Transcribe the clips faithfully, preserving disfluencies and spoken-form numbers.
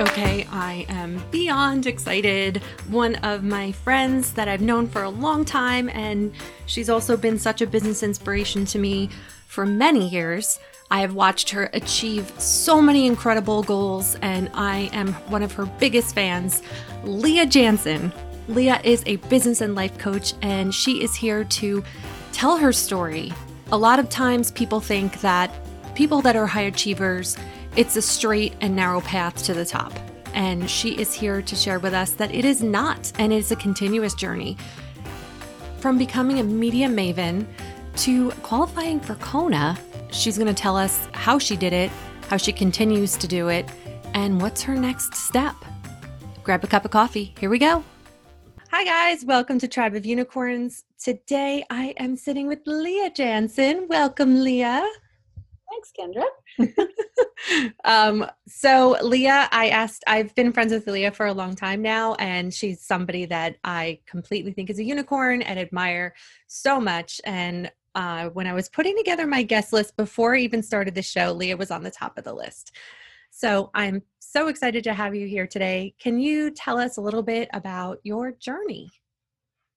Okay, I am beyond excited. One of my friends that I've known for a long time, and she's also been such a business inspiration to me for many years. I have watched her achieve so many incredible goals, and I am one of her biggest fans, Leah Jansen. Leah is a business and life coach, and she is here to tell her story. A lot of times people think that people that are high achievers, it's a straight and narrow path to the top, and she is here to share with us that it is not, and it is a continuous journey. From becoming a media maven to qualifying for Kona, she's going to tell us how she did it, how she continues to do it, and what's her next step. Grab a cup of coffee. Here we go. Hi guys, welcome to Tribe of Unicorns. Today I am sitting with Leah Jansen. Welcome, Leah. Thanks, Kendra. um, so Leah, I asked, I've been friends with Leah for a long time now, and she's somebody that I completely think is a unicorn and admire so much. And uh, when I was putting together my guest list before I even started the show, Leah was on the top of the list. So I'm so excited to have you here today. Can you tell us a little bit about your journey?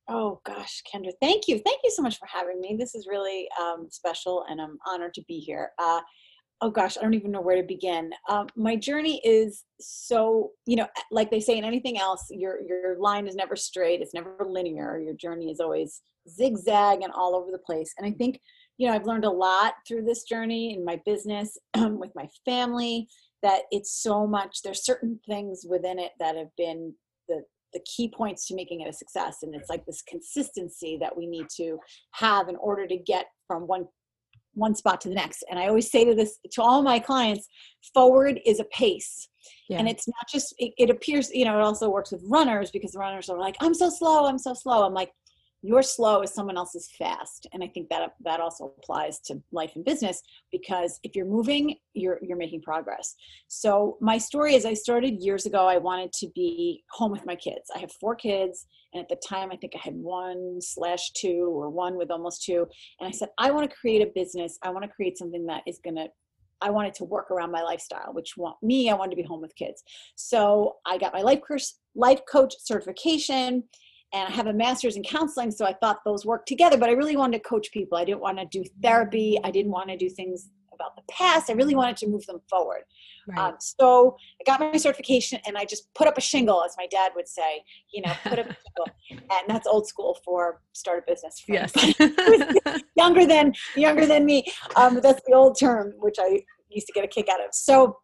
Oh gosh, Kendra, thank you. Thank you so much for having me. This is really um, special, and I'm honored to be here. Uh, oh gosh, I don't even know where to begin. Um, my journey is so, you know, like they say in anything else, your your line is never straight. It's never linear. Your journey is always zigzag and all over the place. And I think, you know, I've learned a lot through this journey in my business, with my family, that it's so much, there's certain things within it that have been the the key points to making it a success. And it's like this consistency that we need to have in order to get from one, one spot to the next. And I always say to this, to all my clients, forward is a pace. Yeah. And it's not just, it, it appears, you know, it also works with runners, because runners are like, I'm so slow. I'm so slow. I'm like, your slow is someone else's fast. And I think that that also applies to life and business, because if you're moving, you're you're making progress. So my story is, I started years ago. I wanted to be home with my kids. I have four kids. And at the time, I think I had one slash two or one with almost two. And I said, I want to create a business. I want to create something that is going to, I wanted to work around my lifestyle, which want me, I wanted to be home with kids. So I got my life course, life coach certification. And I have a master's in counseling, so I thought those worked together, but I really wanted to coach people. I didn't want to do therapy. I didn't want to do things about the past. I really wanted to move them forward. Right. Um, so I got my certification, and I just put up a shingle, as my dad would say, you know, put up a shingle. And that's old school for start a business. For yes. younger than, younger than me. Um, that's the old term, which I used to get a kick out of. So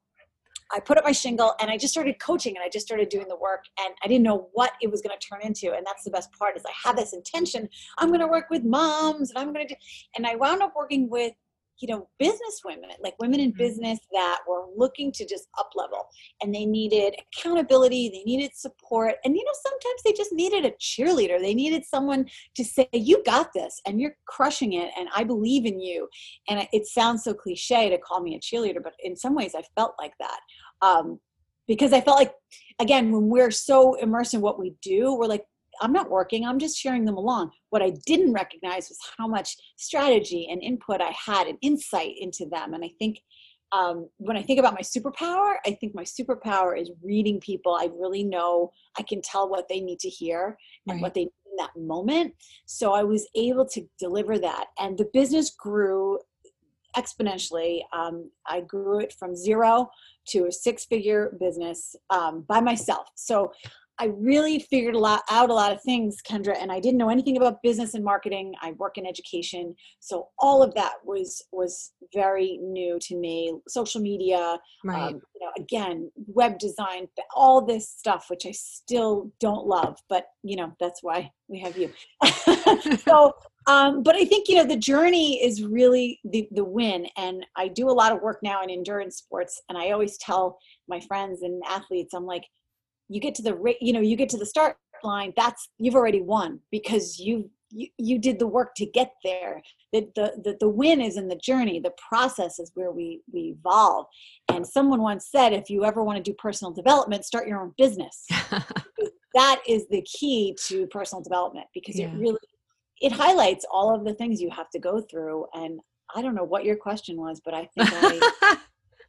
I put up my shingle, and I just started coaching, and I just started doing the work, and I didn't know what it was going to turn into. And that's the best part, is I had this intention. I'm going to work with moms, and I'm going to do, and I wound up working with, you know, business women, like women in business that were looking to just up level, and they needed accountability. They needed support. And, you know, sometimes they just needed a cheerleader. They needed someone to say, you got this, and you're crushing it, and I believe in you. And it sounds so cliche to call me a cheerleader, but in some ways I felt like that. Um, because I felt like, again, when we're so immersed in what we do, we're like, I'm not working. I'm just cheering them along. What I didn't recognize was how much strategy and input I had and insight into them. And I think um, when I think about my superpower, I think my superpower is reading people. I really know, I can tell what they need to hear and right. what they need in that moment. So I was able to deliver that. And the business grew exponentially. Um, I grew it from zero to a six-figure business um, by myself. So I really figured a lot, out a lot of things, Kendra, and I didn't know anything about business and marketing. I work in education. So all of that was was very new to me. Social media, right. um, you know, again, web design, all this stuff, which I still don't love. But, you know, that's why we have you. so, um, but I think, you know, the journey is really the, the win. And I do a lot of work now in endurance sports. And I always tell my friends and athletes, I'm like, you get to the, you know, you get to the start line, that's, you've already won, because you, you, you did the work to get there. The, the, the, the win is in the journey. The process is where we, we evolve. And someone once said, if you ever want to do personal development, start your own business. That is the key to personal development, because yeah. it really, it highlights all of the things you have to go through. And I don't know what your question was, but I think I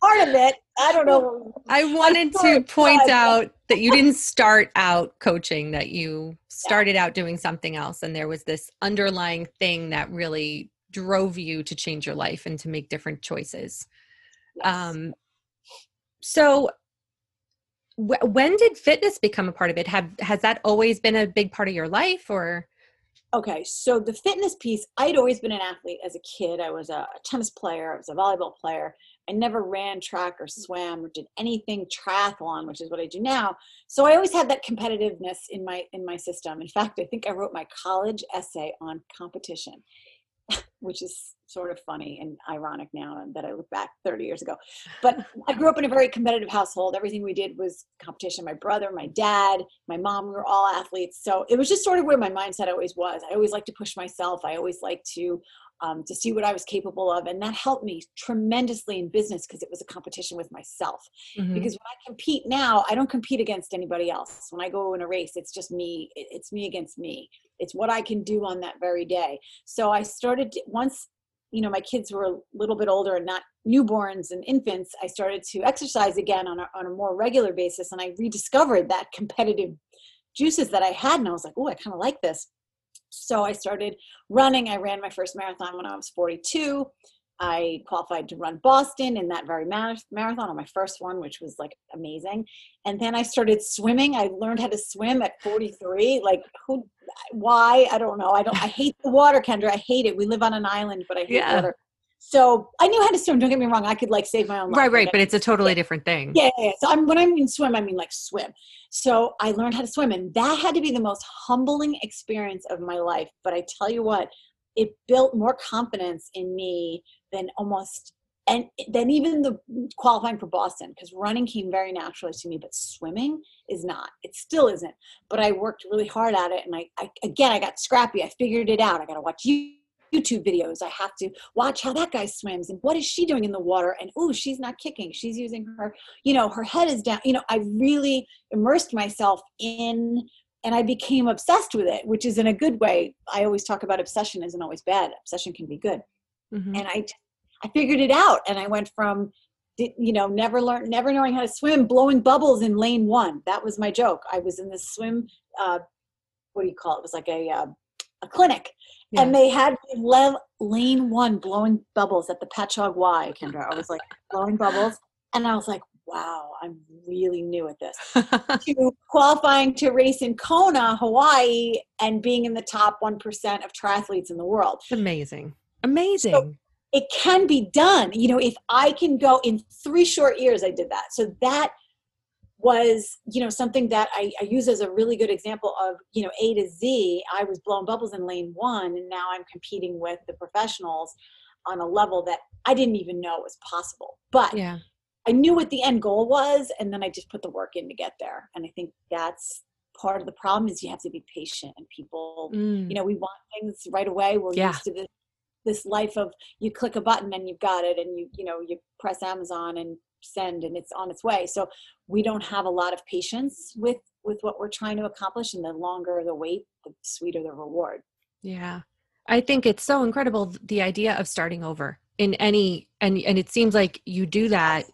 part of it. I don't know. I wanted to point out that you didn't start out coaching, that you started out doing something else. And there was this underlying thing that really drove you to change your life and to make different choices. Yes. Um, so w- when did fitness become a part of it? Have, has that always been a big part of your life, or? Okay. So the fitness piece, I'd always been an athlete as a kid. I was a tennis player. I was a volleyball player. I never ran track or swam or did anything triathlon, which is what I do now. So I always had that competitiveness in my, in my system. In fact, I think I wrote my college essay on competition, which is sort of funny and ironic now that I look back thirty years ago. But I grew up in a very competitive household. Everything we did was competition. My brother, my dad, my mom, we were all athletes. So it was just sort of where my mindset always was. I always like to push myself. I always like to Um, to see what I was capable of. And that helped me tremendously in business because it was a competition with myself. Mm-hmm. Because when I compete now, I don't compete against anybody else. When I go in a race, it's just me. It's me against me. It's what I can do on that very day. So I started to, once, you know, my kids were a little bit older and not newborns and infants, I started to exercise again on a, on a more regular basis. And I rediscovered that competitive juices that I had. And I was like, oh, I kind of like this. So I started running. I ran my first marathon when I was forty-two. I qualified to run Boston in that very marathon on my first one, which was like amazing. And then I started swimming. I learned how to swim at forty-three. Like who, why? I don't know. I don't, I hate the water, Kendra. I hate it. We live on an island, but I hate yeah. water. So I knew how to swim. Don't get me wrong. I could like save my own life. Right, right. But it's a totally yeah. different thing. Yeah, yeah, yeah. So I'm, when I mean swim, I mean like swim. So I learned how to swim, and that had to be the most humbling experience of my life. But I tell you what, it built more confidence in me than almost, and than even the qualifying for Boston, because running came very naturally to me, but swimming is not. It still isn't. But I worked really hard at it. And I, I again, I got scrappy. I figured it out. I got to watch you. YouTube videos. I have to watch how that guy swims and what is she doing in the water? And oh, she's not kicking. She's using her, you know, her head is down. You know, I really immersed myself in, and I became obsessed with it, which is in a good way. I always talk about obsession isn't always bad. Obsession can be good. Mm-hmm. And I, I figured it out. And I went from, you know, never learn, never knowing how to swim, blowing bubbles in lane one. That was my joke. I was in this swim, uh, what do you call it? It was like a, uh, a clinic. Yeah. And they had le- lane one blowing bubbles at the Patchogue Y, Kendra. I was like blowing bubbles. And I was like, wow, I'm really new at this. To qualifying to race in Kona, Hawaii, and being in the top one percent of triathletes in the world. Amazing. Amazing. So it can be done. You know, if I can go in three short years, I did that. So that was, you know, something that I, I use as a really good example of, you know, A to Z. I was blowing bubbles in lane one, and now I'm competing with the professionals on a level that I didn't even know was possible. But yeah. I knew what the end goal was, and then I just put the work in to get there. And I think that's part of the problem, is you have to be patient, and people, mm. you know, we want things right away. We're yeah. used to this, this life of you click a button and you've got it, and you, you know, you press Amazon and send and it's on its way. So we don't have a lot of patience with with what we're trying to accomplish, and the longer the wait, the sweeter the reward. Yeah. I think it's so incredible, the idea of starting over in any, and and it seems like you do that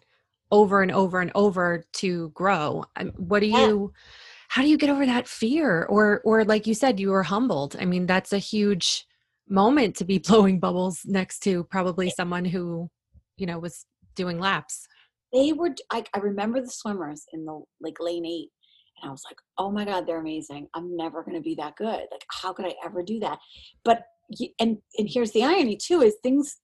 over and over and over to grow. What do you yeah. how do you get over that fear, or or like you said, you were humbled? I mean, that's a huge moment to be blowing bubbles next to probably someone who, you know, was doing laps. They were, I, I remember the swimmers in the like lane eight, and I was like, oh my God, they're amazing. I'm never going to be that good. Like, how could I ever do that? But, and, and here's the irony too, is things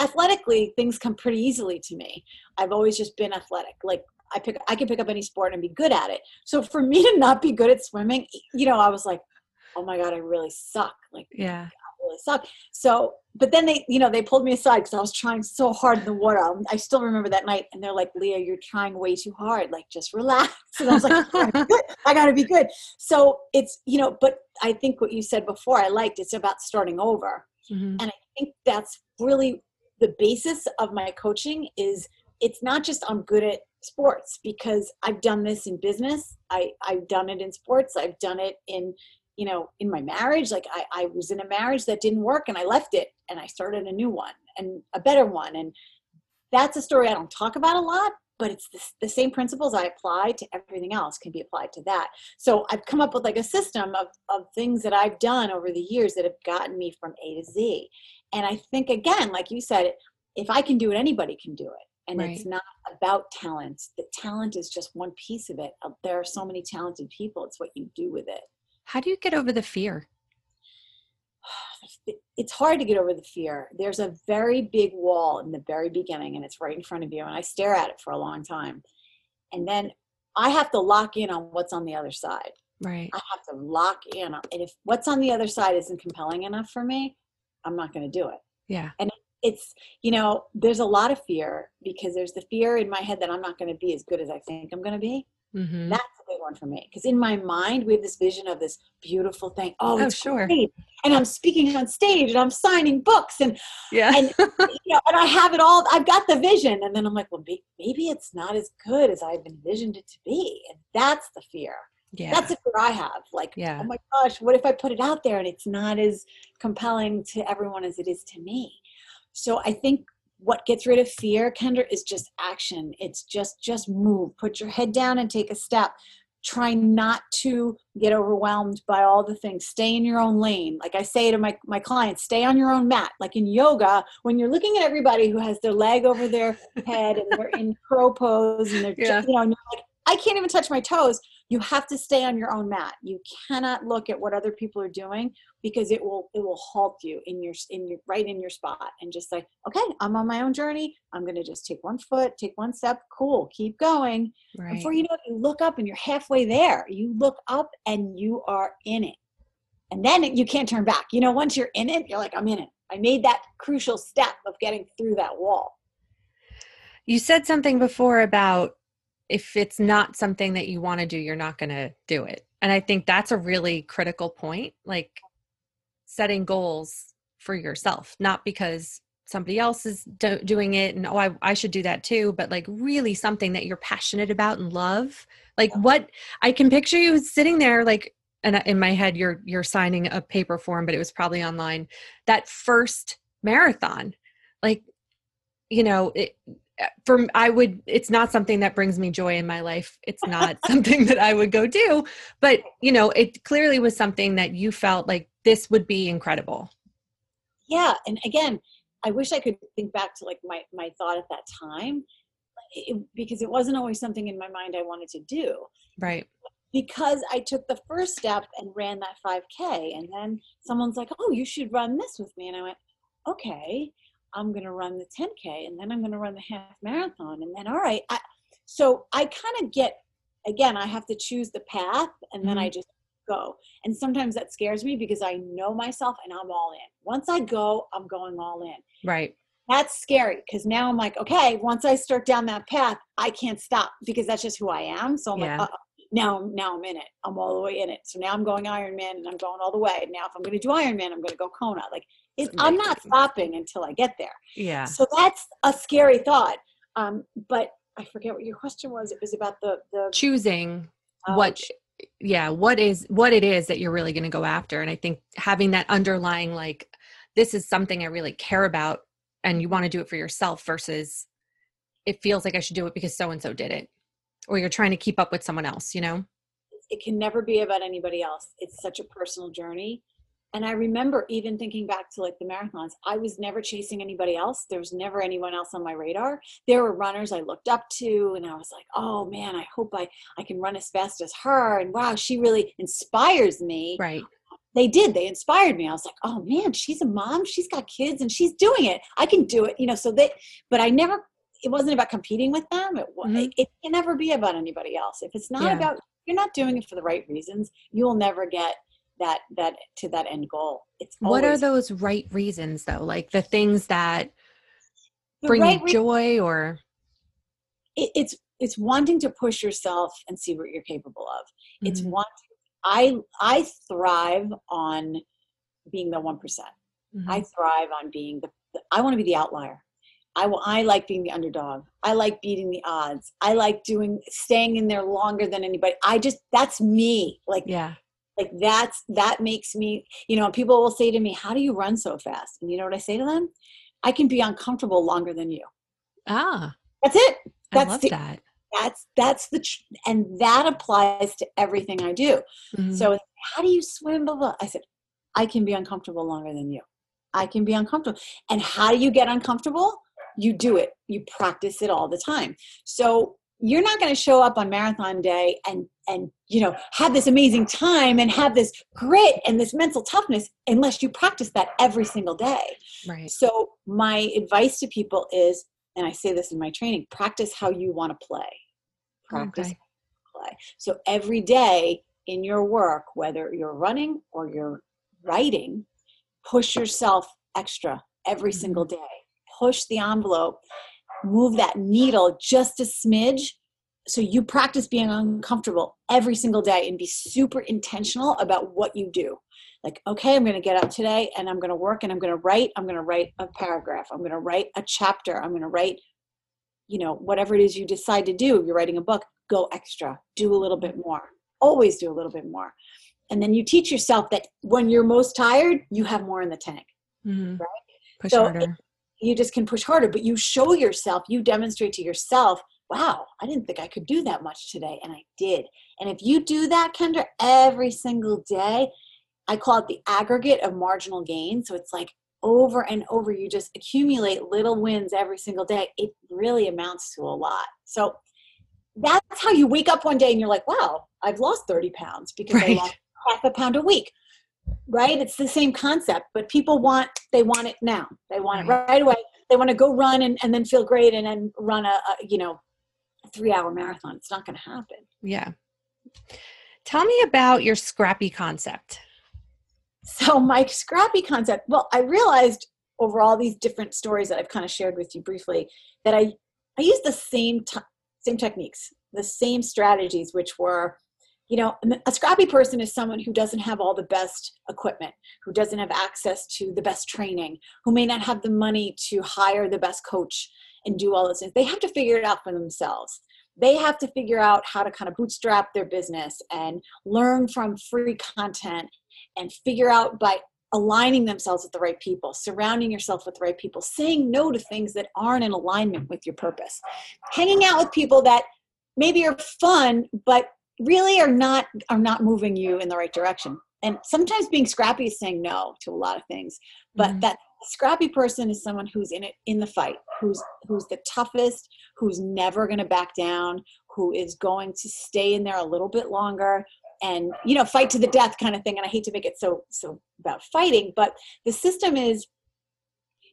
athletically, things come pretty easily to me. I've always just been athletic. Like I pick, I can pick up any sport and be good at it. So for me to not be good at swimming, you know, I was like, oh my God, I really suck. Like, yeah. Really suck. So, but then they, you know, they pulled me aside because I was trying so hard in the water. I still remember that night, and they're like, "Leah, you're trying way too hard. Like, just relax." And I was like, I gotta be good. "I gotta be good." So it's, you know, but I think what you said before, I liked. It's about starting over, mm-hmm. and I think that's really the basis of my coaching. Is it's not just I'm good at sports, because I've done this in business. I I've done it in sports. I've done it in, you know, in my marriage. Like I, I was in a marriage that didn't work, and I left it, and I started a new one and a better one. And that's a story I don't talk about a lot, but it's the, the same principles I apply to everything else can be applied to that. So I've come up with like a system of, of things that I've done over the years that have gotten me from A to Z. And I think, again, like you said, if I can do it, anybody can do it. And right. It's not about talent. The talent is just one piece of it. There are so many talented people. It's what you do with it. How do you get over the fear? It's hard to get over the fear. There's a very big wall in the very beginning, and it's right in front of you. And I stare at it for a long time. And then I have to lock in on what's on the other side. Right. I have to lock in. And if what's on the other side isn't compelling enough for me, I'm not going to do it. Yeah. And it's, you know, there's a lot of fear because there's the fear in my head that I'm not going to be as good as I think I'm going to be. Mm-hmm. That's a big one for me. Because in my mind, we have this vision of this beautiful thing. Oh, oh it's sure. Great. And I'm speaking on stage and I'm signing books and, yeah. and, you know, and I have it all. I've got the vision. And then I'm like, well, maybe it's not as good as I've envisioned it to be. And that's the fear. Yeah. That's the fear I have. Like, yeah. Oh my gosh, what if I put it out there and it's not as compelling to everyone as it is to me? So I think what gets rid of fear, Kendra, is just action. It's just, just move, put your head down and take a step. Try not to get overwhelmed by all the things. Stay in your own lane. Like I say to my, my clients, stay on your own mat. Like in yoga, when you're looking at everybody who has their leg over their head and they're in crow pose and they're, yeah. you know, and you're like, I can't even touch my toes. You have to stay on your own mat. You cannot look at what other people are doing because it will it will halt you in your in your right in your spot and just like, okay, I'm on my own journey. I'm gonna just take one foot, take one step, cool, keep going. Right. Before you know it, you look up and you're halfway there. You look up and you are in it. And then you can't turn back. You know, once you're in it, you're like, I'm in it. I made that crucial step of getting through that wall. You said something before about if it's not something that you want to do, you're not going to do it. And I think that's a really critical point, like setting goals for yourself, not because somebody else is do- doing it and, oh, I, I should do that too, but like really something that you're passionate about and love. Like what I can picture you sitting there like, and in my head, you're, you're signing a paper form, but it was probably online, that first marathon, like, you know, it, for I would, it's not something that brings me joy in my life. It's not something that I would go do, but you know, it clearly was something that you felt like this would be incredible. Yeah. And again, I wish I could think back to like my, my thought at that time, it, because it wasn't always something in my mind I wanted to do. Right. Because I took the first step and ran that five K and then someone's like, oh, you should run this with me. And I went, okay, I'm going to run the ten K and then I'm going to run the half marathon. And then, all right. I, so I kind of get, again, I have to choose the path and then mm-hmm. I just go. And sometimes that scares me because I know myself and I'm all in. Once I go, I'm going all in. Right. That's scary because now I'm like, okay, once I start down that path, I can't stop because that's just who I am. So I'm yeah. like, uh-oh. Now, now I'm in it. I'm all the way in it. So now I'm going Ironman and I'm going all the way. Now, if I'm going to do Ironman, I'm going to go Kona. Like it, I'm not stopping until I get there. Yeah. So that's a scary thought. Um, but I forget what your question was. It was about the, the choosing um, what, yeah, what is, what it is that you're really going to go after. And I think having that underlying, like, this is something I really care about and you want to do it for yourself versus it feels like I should do it because so-and-so did it. Or you're trying to keep up with someone else, you know? It can never be about anybody else. It's such a personal journey. And I remember even thinking back to like the marathons, I was never chasing anybody else. There was never anyone else on my radar. There were runners I looked up to and I was like, oh man, I hope I, I can run as fast as her. And wow, she really inspires me. Right. They did. They inspired me. I was like, oh man, she's a mom. She's got kids and she's doing it. I can do it. You know, so they, but I never it wasn't about competing with them. It, mm-hmm. it, it can never be about anybody else. If it's not yeah. about, you're not doing it for the right reasons, you will never get that, that to that end goal. It's always, what are those right reasons though? Like the things that the bring right you joy re- or it, it's, it's wanting to push yourself and see what you're capable of. Mm-hmm. It's wanting. I, I thrive on being the one percent. Mm-hmm. I thrive on being the, I want to be the outlier. I will, I like being the underdog. I like beating the odds. I like doing, staying in there longer than anybody. I just, that's me. Like, yeah. like that's, that makes me, you know, people will say to me, how do you run so fast? And you know what I say to them? I can be uncomfortable longer than you. Ah, that's it. That's I love the, that. That's, that's the, tr- and that applies to everything I do. Mm-hmm. So how do you swim below? I said, I can be uncomfortable longer than you. I can be uncomfortable. And how do you get uncomfortable? You do it. You practice it all the time. So you're not going to show up on marathon day and, and, you know, have this amazing time and have this grit and this mental toughness unless you practice that every single day. Right. So my advice to people is, and I say this in my training, practice how you want to play. Practice okay. how you play. So every day in your work, whether you're running or you're writing, push yourself extra every mm-hmm. single day. Push the envelope, move that needle just a smidge. So you practice being uncomfortable every single day and be super intentional about what you do. Like, okay, I'm going to get up today and I'm going to work and I'm going to write. I'm going to write a paragraph. I'm going to write a chapter. I'm going to write, you know, whatever it is you decide to do. If you're writing a book, go extra, do a little bit more, always do a little bit more. And then you teach yourself that when you're most tired, you have more in the tank, mm-hmm. right? Push so harder. It, you just can push harder, but you show yourself, you demonstrate to yourself, wow, I didn't think I could do that much today. And I did. And if you do that, Kendra, every single day, I call it the aggregate of marginal gain. So it's like over and over, you just accumulate little wins every single day. It really amounts to a lot. So that's how you wake up one day and you're like, wow, I've lost thirty pounds because right. I lost half a pound a week. Right? It's the same concept, but people want, they want it now. They want right. it right away. They want to go run and, and then feel great and then run a, a you know, a three hour marathon. It's not going to happen. Yeah. Tell me about your scrappy concept. So my scrappy concept, well, I realized over all these different stories that I've kind of shared with you briefly that I, I used the same, t- same techniques, the same strategies, which were, you know, a scrappy person is someone who doesn't have all the best equipment, who doesn't have access to the best training, who may not have the money to hire the best coach and do all those things. They have to figure it out for themselves. They have to figure out how to kind of bootstrap their business and learn from free content and figure out by aligning themselves with the right people, surrounding yourself with the right people, saying no to things that aren't in alignment with your purpose, hanging out with people that maybe are fun, but really are not are not moving you in the right direction. And sometimes being scrappy is saying no to a lot of things. But mm-hmm. that scrappy person is someone who's in it in the fight, who's who's the toughest, who's never going to back down, who is going to stay in there a little bit longer and, you know, fight to the death kind of thing. And I hate to make it so so about fighting, but the system is,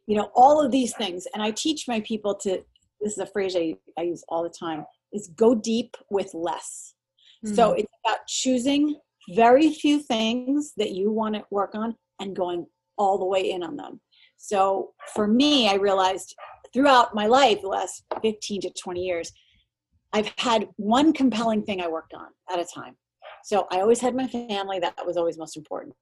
you know, all of these things. And I teach my people to, this is a phrase I, I use all the time, is go deep with less. So it's about choosing very few things that you want to work on and going all the way in on them. So for me, I realized throughout my life, the last fifteen to twenty years, I've had one compelling thing I worked on at a time. So I always had my family. That was always most important.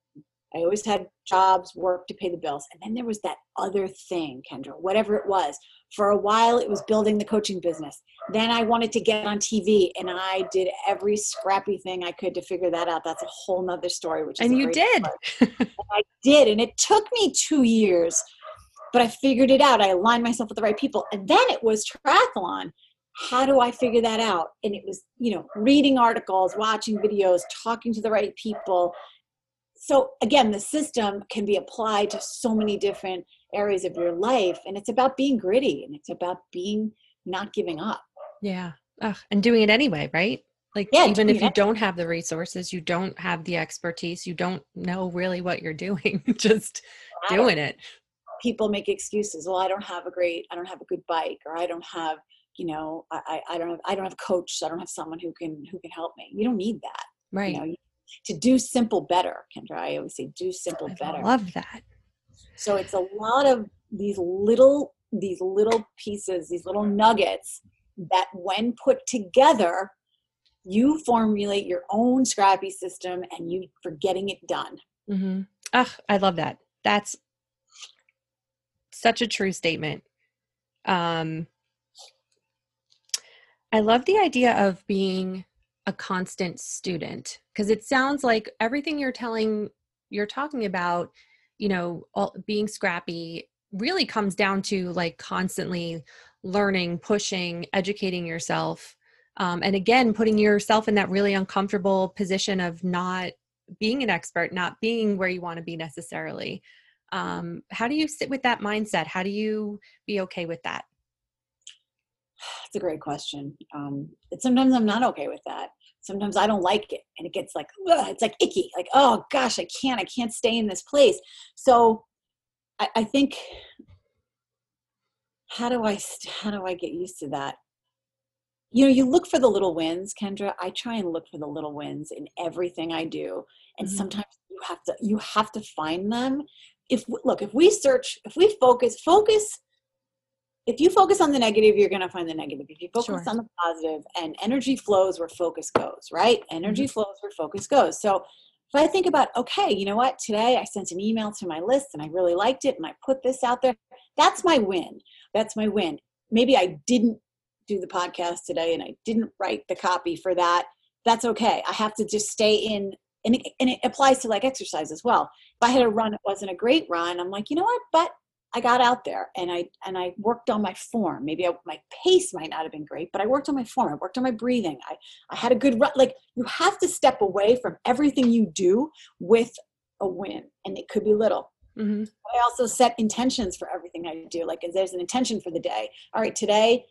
I always had jobs, work to pay the bills. And then there was that other thing, Kendra, whatever it was. For a while, it was building the coaching business. Then I wanted to get on T V, and I did every scrappy thing I could to figure that out. That's a whole nother story. Which is and you did. And I did. And it took me two years, but I figured it out. I aligned myself with the right people. And then it was triathlon. How do I figure that out? And it was, you know, reading articles, watching videos, talking to the right people. So again, the system can be applied to so many different areas of your life. And it's about being gritty and it's about being not giving up. Yeah. Ugh. And doing it anyway, right? Like yeah, even if you don't have the resources, you don't have the expertise, you don't know really what you're doing, just doing it. People make excuses. Well, I don't have a great, I don't have a good bike, or I don't have, you know, I, I don't have, I don't have a coach. So I don't have someone who can, who can help me. You don't need that. Right. You know, to do simple better, Kendra. I always say do simple better. I love that. So it's a lot of these little, these little pieces, these little nuggets that when put together, you formulate your own scrappy system and you for getting it done. Mm-hmm. Ah, I love that. That's such a true statement. Um, I love the idea of being a constant student, because it sounds like everything you're telling, you're talking about, you know, all, being scrappy really comes down to like constantly learning, pushing, educating yourself. Um, and again, putting yourself in that really uncomfortable position of not being an expert, not being where you want to be necessarily. Um, how do you sit with that mindset? How do you be okay with that? It's a great question. Um, sometimes I'm not okay with that. Sometimes I don't like it, and it gets like, ugh, it's like icky, like, oh gosh, I can't, I can't stay in this place. So I, I think, how do I, how do I get used to that? You know, you look for the little wins, Kendra. I try and look for the little wins in everything I do. And mm-hmm. sometimes you have to, you have to find them. If look, if we search, if we focus, focus, if you focus on the negative, you're going to find the negative. If you focus sure. on the positive, and energy flows where focus goes, right? Energy mm-hmm. flows where focus goes. So if I think about, okay, you know what? Today I sent an email to my list and I really liked it, and I put this out there. That's my win. That's my win. Maybe I didn't do the podcast today and I didn't write the copy for that. That's okay. I have to just stay in, and it, and it applies to like exercise as well. If I had a run, it wasn't a great run. I'm like, you know what? But I got out there and I and I worked on my form. Maybe I, my pace might not have been great, but I worked on my form. I worked on my breathing. I, I had a good run. Like, you have to step away from everything you do with a win, and it could be little. Mm-hmm. I also set intentions for everything I do. Like, there's an intention for the day. All right, today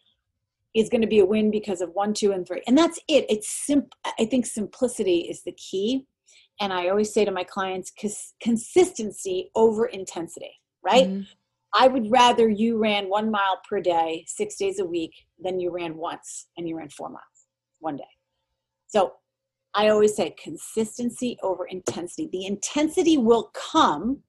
is going to be a win because of one, two, and three. And that's it. It's simple. I think simplicity is the key. And I always say to my clients, cons- consistency over intensity, right? Mm-hmm. I would rather you ran one mile per day, six days a week, than you ran once and you ran four miles one day. So I always say consistency over intensity. The intensity will come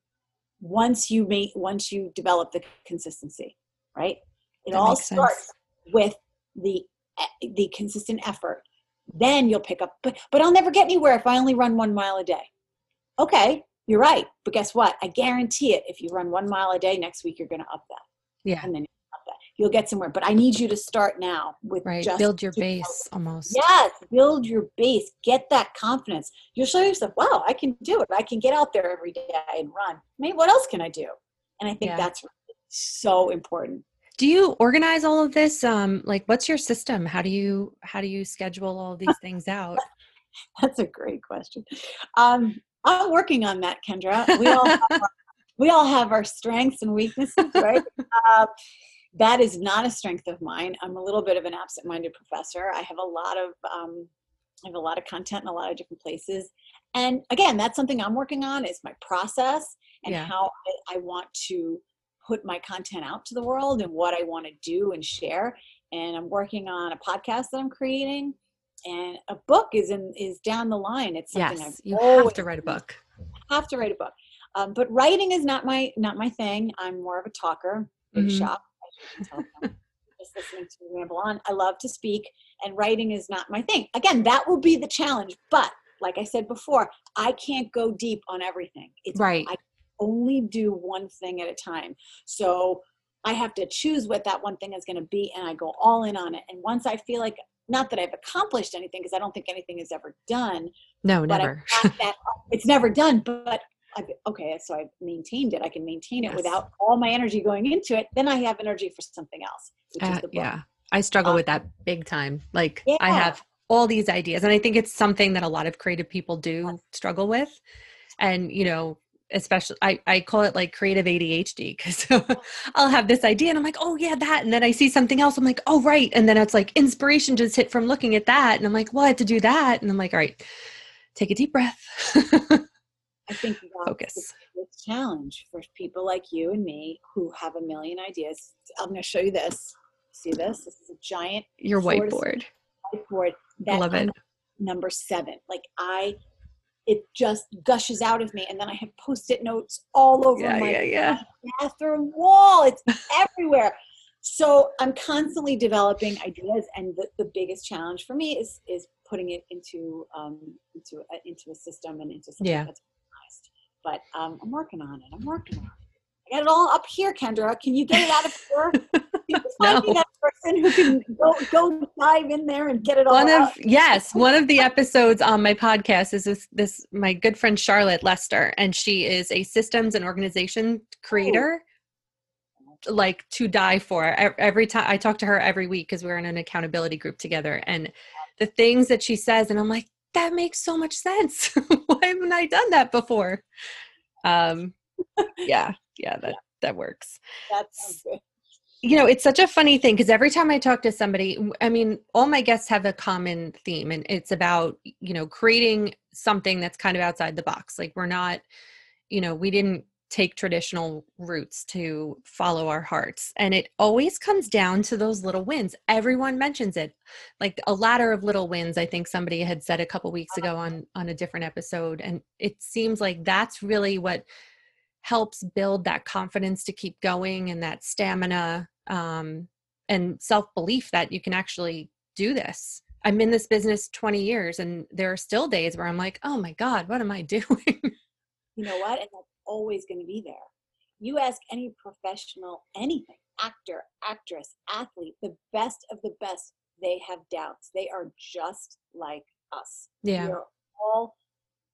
once you make, once you develop the consistency, right? It that all starts sense. with the, the consistent effort. Then you'll pick up, but, but I'll never get anywhere if I only run one mile a day. Okay. You're right. But guess what? I guarantee it. If you run one mile a day next week, you're going to up that. Yeah. And then you'll up that. You'll get somewhere, but I need you to start now with right. just build your base hours. almost. Yes. Build your base. Get that confidence. You'll show yourself, wow, I can do it. I can get out there every day and run. Maybe what else can I do? And I think yeah. that's so important. Do you organize all of this? Um, like, what's your system? How do you, how do you schedule all these things out? That's a great question. Um, I'm working on that, Kendra. We all have our, we all have our strengths and weaknesses, right? Uh, that is not a strength of mine. I'm a little bit of an absent-minded professor. I have a lot of um, I have a lot of content in a lot of different places, and again, that's something I'm working on is my process and yeah. how I, I want to put my content out to the world and what I want to do and share. And I'm working on a podcast that I'm creating. And a book is in, is down the line. It's something yes, I've you have to write a book. Have to write a book, um, but writing is not my not my thing. I'm more of a talker. Big mm-hmm. shop. Just listening to me ramble on. I love to speak, and writing is not my thing. Again, that will be the challenge. But like I said before, I can't go deep on everything. It's, right. I only do one thing at a time. So I have to choose what that one thing is going to be, and I go all in on it. And once I feel like Not that I've accomplished anything, because I don't think anything is ever done. No, never. That, it's never done, but I've, okay, so I've maintained it. I can maintain it yes. without all my energy going into it. Then I have energy for something else, which uh, is the book. Yeah, I struggle um, with that big time. Like yeah. I have all these ideas, and I think it's something that a lot of creative people do struggle with. And, you know, especially I, I call it like creative A D H D, because I'll have this idea and I'm like, oh yeah, that. And then I see something else. I'm like, oh, right. And then it's like inspiration just hit from looking at that. And I'm like, well, I have to do that. And I'm like, all right, take a deep breath. I think focus. It's a challenge for people like you and me who have a million ideas. I'm going to show you this. See this? This is a giant. Your whiteboard. Whiteboard. I love it. Number seven. Like I, it just gushes out of me. And then I have post-it notes all over yeah, my yeah, yeah. bathroom wall. It's everywhere. So I'm constantly developing ideas. And the, the biggest challenge for me is, is putting it into, um, into, uh, into a system and into something yeah. that's organized. But um, I'm working on it. I'm working on it. I got it all up here, Kendra. Can you get it out of here? You find no. me that person who can go, go dive in there and get it all one of, out. Yes. One of the episodes on my podcast is this, this, my good friend, Charlotte Lester, and she is a systems and organization creator. Ooh. like to die for. Every time I talk to her every week, because we're in an accountability group together, and the things that she says, and I'm like, that makes so much sense. Why haven't I done that before? Um, yeah, yeah, that, that works. That sounds good. You know, it's such a funny thing, because every time I talk to somebody, I mean, all my guests have a common theme, and it's about, you know, creating something that's kind of outside the box. Like, we're not, you know, we didn't take traditional routes to follow our hearts. And it always comes down to those little wins. Everyone mentions it, like a ladder of little wins. I think somebody had said a couple weeks ago on, on a different episode. And it seems like that's really what helps build that confidence to keep going, and that stamina, um, and self-belief that you can actually do this. I'm in this business twenty years, and there are still days where I'm like, oh my God, what am I doing? You know what? And that's always going to be there. You ask any professional, anything, actor, actress, athlete, the best of the best, they have doubts. They are just like us. Yeah. We're all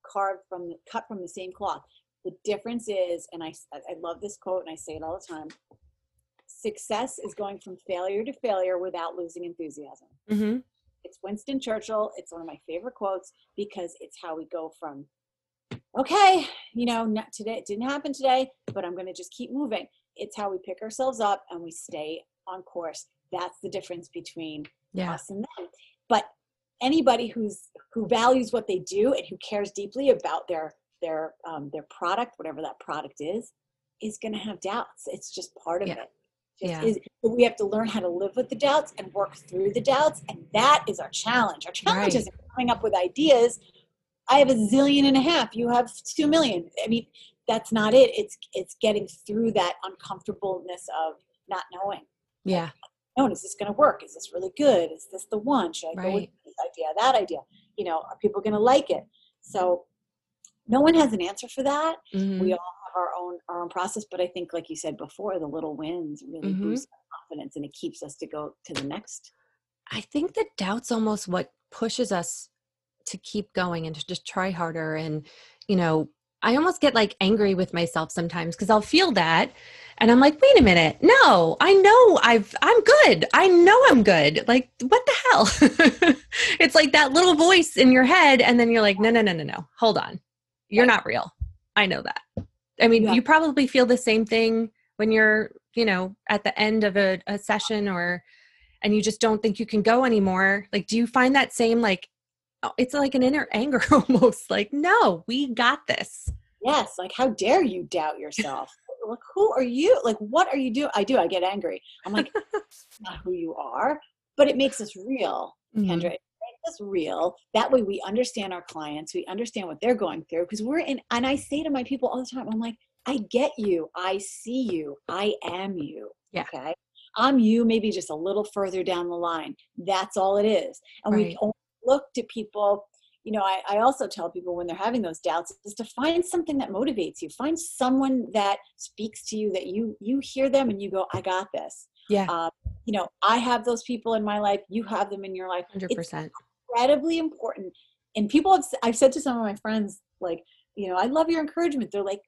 carved from the, cut from the same cloth. The difference is, and I, I love this quote, and I say it all the time, success is going from failure to failure without losing enthusiasm. Mm-hmm. It's Winston Churchill. It's one of my favorite quotes, because it's how we go from, okay, you know, not today, it didn't happen today, but I'm going to just keep moving. It's how we pick ourselves up and we stay on course. That's the difference between yeah. us and them. But anybody who's, who values what they do and who cares deeply about their their um, their product, whatever that product is, is going to have doubts. It's just part of yeah. it. Just yeah. is, but we have to learn how to live with the doubts and work through the doubts. And that is our challenge. Our challenge right. isn't coming up with ideas. I have a zillion and a half. You have two million. I mean, that's not it. It's it's getting through that uncomfortableness of not knowing. Yeah. No, is this going to work? Is this really good? Is this the one? Should I right. go with this idea, that idea? You know, are people going to like it? So no one has an answer for that. Mm-hmm. We all have our own our own process, but I think, like you said before, the little wins really mm-hmm. boost our confidence, and it keeps us to go to the next. I think the doubt's almost what pushes us to keep going and to just try harder. And, you know, I almost get like angry with myself sometimes, because I'll feel that and I'm like, wait a minute. No, I know I've, I'm good. I know I'm good. Like, what the hell? It's like that little voice in your head. And then you're like, no, no, no, no, no. Hold on. You're not real. I know that. I mean, yeah. you probably feel the same thing when you're, you know, at the end of a, a session, or, and you just don't think you can go anymore. Like, do you find that same, like, it's like an inner anger almost, like, no, we got this. Yes. Like, how dare you doubt yourself? Like, who are you? Like, what are you doing? I do. I get angry. I'm like, that's not who you are, but it makes us real. Mm-hmm. Kendra, it makes us real. That way we understand our clients. We understand what they're going through, because we're in, and I say to my people all the time, I'm like, I get you. I see you. I am you. Yeah. Okay. I'm you, maybe just a little further down the line. That's all it is. And right. we only look to people, you know, I, I also tell people when they're having those doubts is to find something that motivates you. Find someone that speaks to you, that you, you hear them and you go, I got this. Yeah. Um, you know, I have those people in my life. You have them in your life. one hundred percent. It's incredibly important. And people have, I've said to some of my friends, like, you know, I love your encouragement. They're like,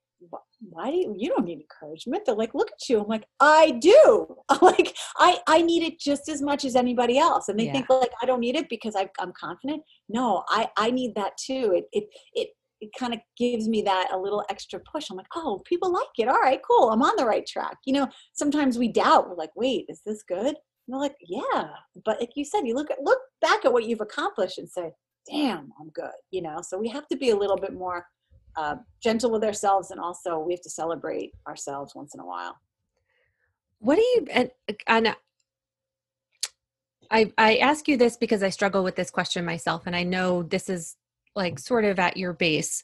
why do you, you don't need encouragement. They're like, look at you. I'm like, I do. I'm like, I, I need it just as much as anybody else. And they yeah. think like, I don't need it because I, I'm confident. No, I, I need that too. It, it, it, it kind of gives me that a little extra push. I'm like, oh, people like it. All right, cool. I'm on the right track. You know, sometimes we doubt. We're like, wait, is this good? And we're like, yeah. But like you said, you look at, look back at what you've accomplished and say, damn, I'm good. You know? So we have to be a little bit more Uh, gentle with ourselves, and also we have to celebrate ourselves once in a while. What do you, and, and I, I ask you this because I struggle with this question myself, and I know this is like sort of at your base.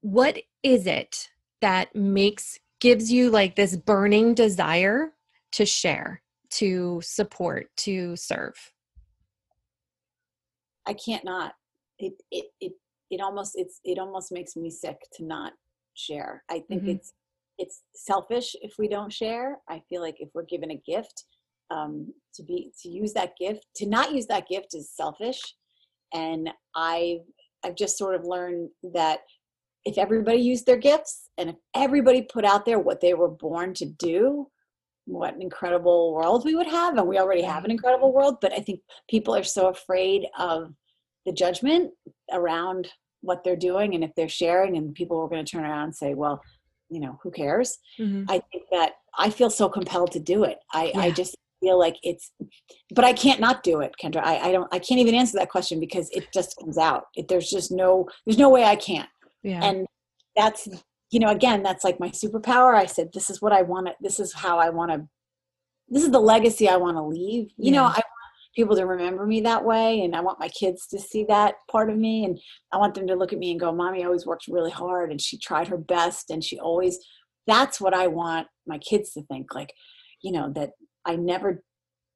What is it that makes, gives you like this burning desire to share, to support, to serve? I can't not. It, it, it, It almost, it's, it almost makes me sick to not share. I think mm-hmm. it's, it's selfish if we don't share. I feel like if we're given a gift, um, to be, to use that gift, to not use that gift is selfish. And I, I've just sort of learned that if everybody used their gifts and if everybody put out there what they were born to do, what an incredible world we would have. And we already have an incredible world, but I think people are so afraid of the judgment around what they're doing. And if they're sharing and people are going to turn around and say, well, you know, who cares? Mm-hmm. I think that I feel so compelled to do it. I, yeah. I just feel like it's, but I can't not do it, Kendra. I, I don't, I can't even answer that question because it just comes out. It, there's just no, there's no way I can't. Yeah. And that's, you know, again, that's like my superpower. I said, this is what I want to, this is how I want to, this is the legacy I want to leave. You yeah. know, I want people to remember me that way. And I want my kids to see that part of me. And I want them to look at me and go, Mommy always worked really hard and she tried her best. And she always, that's what I want my kids to think. Like, you know, that I never,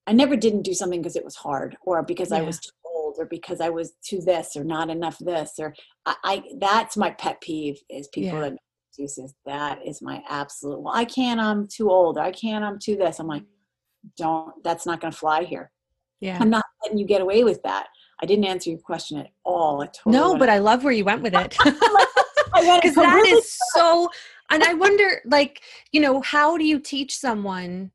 I never didn't do something because it was hard or because yeah. I was too old or because I was too this or not enough this, or I, I that's my pet peeve is people yeah. that excuses. That is my absolute, well, I can't, I'm too old. I can't, I'm too this. I'm like, don't, that's not going to fly here. Yeah. I'm not letting you get away with that. I didn't answer your question at all. I totally no, but to- I love where you went with it. Because that is so, and I wonder, like, you know, how do you teach someone,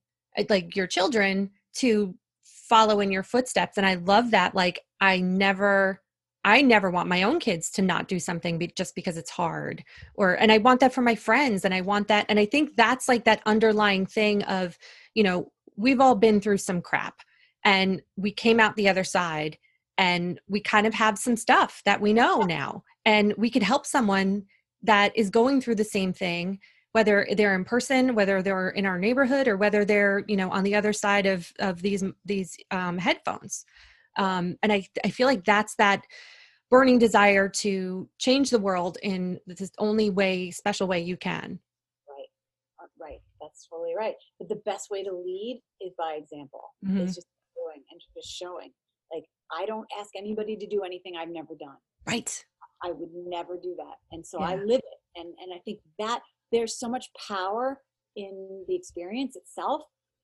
like your children, to follow in your footsteps? And I love that. Like, I never... I never want my own kids to not do something be- just because it's hard, or, and I want that for my friends, and I want that. And I think that's like that underlying thing of, you know, we've all been through some crap and we came out the other side and we kind of have some stuff that we know now, and we could help someone that is going through the same thing, whether they're in person, whether they're in our neighborhood, or whether they're, you know, on the other side of, of these, these um, headphones. Um, and I, I feel like that's that burning desire to change the world in this only way, special way you can. Right. Right. That's totally right. But the best way to lead is by example. Mm-hmm. It's just doing and just showing. Like, I don't ask anybody to do anything I've never done. Right. I would never do that. And so yeah. I live it. And, and I think that there's so much power in the experience itself.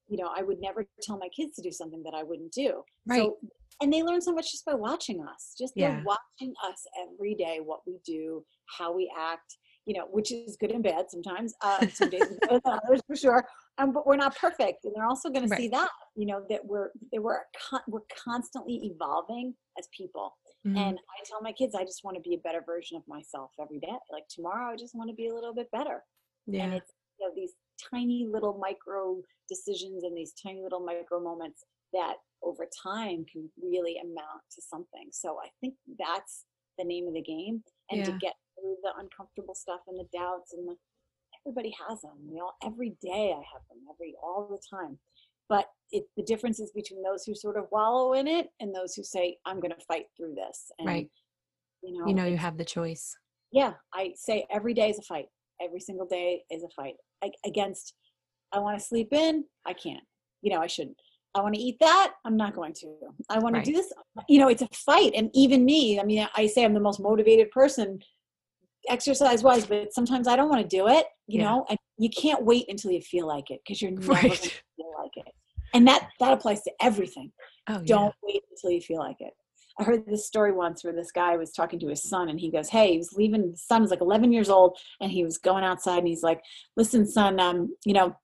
You know, I would never tell my kids to do something that I wouldn't do. Right. So, and they learn so much just by watching us, just yeah. by watching us every day, what we do, how we act, you know, which is good and bad sometimes, uh, some days better than others for sure. Um, but we're not perfect. And they're also going right. to see that, you know, that we're, that we're, con- we're constantly evolving as people. Mm-hmm. And I tell my kids, I just want to be a better version of myself every day. Like, tomorrow, I just want to be a little bit better. Yeah. And it's, you know, these tiny little micro decisions and these tiny little micro moments that over time can really amount to something. So I think that's the name of the game, and yeah. to get through the uncomfortable stuff and the doubts and the, everybody has them. We all, every day I have them, every, all the time. But it, the difference is between those who sort of wallow in it and those who say, I'm going to fight through this. And, right. You know, you know, you have the choice. Yeah. I say every day is a fight. Every single day is a fight I, against, I want to sleep in. I can't, you know, I shouldn't, I want to eat that. I'm not going to, I want right. to do this. You know, it's a fight. And even me, I mean, I say I'm the most motivated person exercise wise, but sometimes I don't want to do it. You yeah. know, and you can't wait until you feel like it, because you're never right. going to feel like it. And that, that applies to everything. Oh, don't yeah. wait until you feel like it. I heard this story once where this guy was talking to his son, and he goes, hey, he was leaving. His son was like eleven years old, and he was going outside, and he's like, listen, son, um, you know,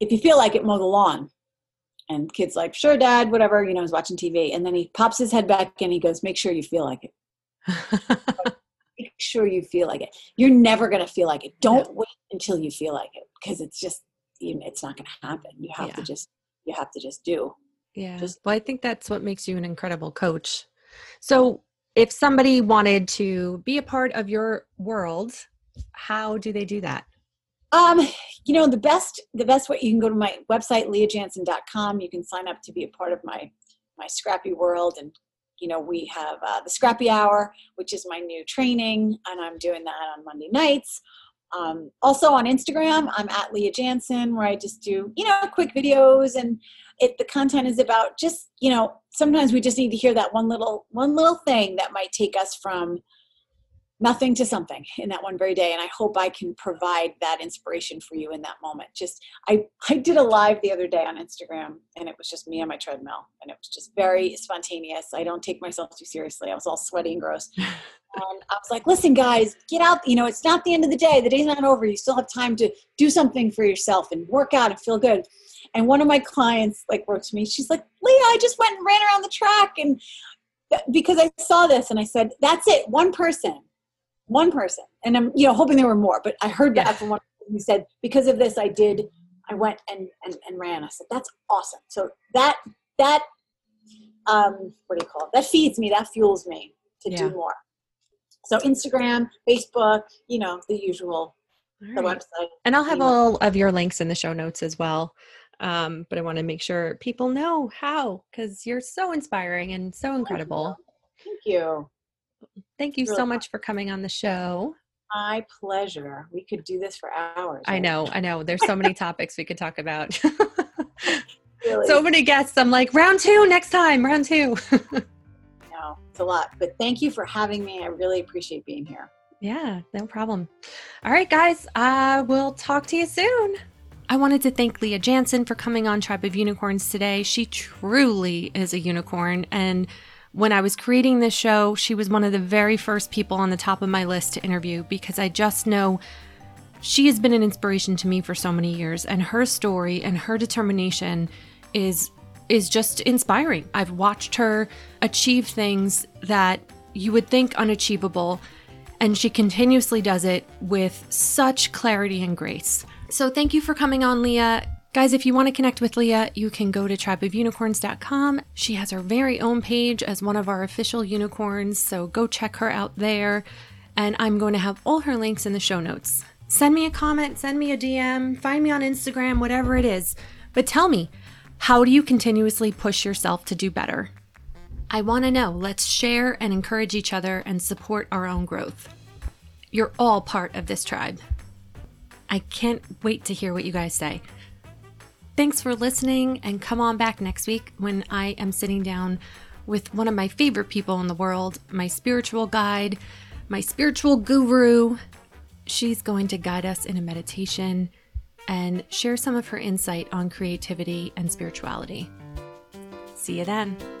if you feel like it, mow the lawn. And the kid's like, sure, Dad, whatever, you know, he's watching T V. And then he pops his head back and he goes, make sure you feel like it. Make sure you feel like it. You're never going to feel like it. Don't no. wait until you feel like it, because it's just, it's not going to happen. You have yeah. to just, you have to just do. Yeah. Well, I think that's what makes you an incredible coach. So if somebody wanted to be a part of your world, how do they do that? Um, you know, the best, the best way, you can go to my website, leah jansen dot com. You can sign up to be a part of my, my scrappy world. And, you know, we have uh, the Scrappy Hour, which is my new training, and I'm doing that on Monday nights. Um, also on Instagram, I'm at Leah Jansen, where I just do, you know, quick videos, and it, the content is about just, you know, sometimes we just need to hear that one little, one little thing that might take us from nothing to something in that one very day. And I hope I can provide that inspiration for you in that moment. Just, I, I did a live the other day on Instagram, and it was just me on my treadmill, and it was just very spontaneous. I don't take myself too seriously. I was all sweaty and gross. And I was like, listen, guys, get out. You know, it's not the end of the day. The day's not over. You still have time to do something for yourself and work out and feel good. And one of my clients like wrote to me. She's like, Leah, I just went and ran around the track. And th- because I saw this and I said, that's it. One person, one person. And I'm, you know, hoping there were more, but I heard that yeah. from one person who said, because of this, I did, I went and, and, and ran. I said, that's awesome. So that, that, um, what do you call it? That feeds me, that fuels me to yeah. do more. So Instagram, Facebook, you know, the usual, right. the website. And I'll have all of your links in the show notes as well. Um, but I want to make sure people know how, because you're so inspiring and so incredible. Thank you. Thank you really so much fun. for coming on the show. My pleasure. We could do this for hours. Right? I know. I know. There's so many topics we could talk about. Really. So many guests. I'm like, round two next time, round two. No, it's a lot, but thank you for having me. I really appreciate being here. Yeah, no problem. All right, guys, I will talk to you soon. I wanted to thank Leah Jansen for coming on Tribe of Unicorns today. She truly is a unicorn. And when I was creating this show, she was one of the very first people on the top of my list to interview, because I just know she has been an inspiration to me for so many years, and her story and her determination is is just inspiring. I've watched her achieve things that you would think unachievable, and she continuously does it with such clarity and grace. So thank you for coming on, Leah. Guys, if you want to connect with Leah, you can go to tribe of unicorns dot com. She has her very own page as one of our official unicorns, so go check her out there. And I'm going to have all her links in the show notes. Send me a comment, send me a D M, find me on Instagram, whatever it is. But tell me, how do you continuously push yourself to do better? I want to know. Let's share and encourage each other and support our own growth. You're all part of this tribe. I can't wait to hear what you guys say. Thanks for listening, and come on back next week when I am sitting down with one of my favorite people in the world, my spiritual guide, my spiritual guru. She's going to guide us in a meditation and share some of her insight on creativity and spirituality. See you then.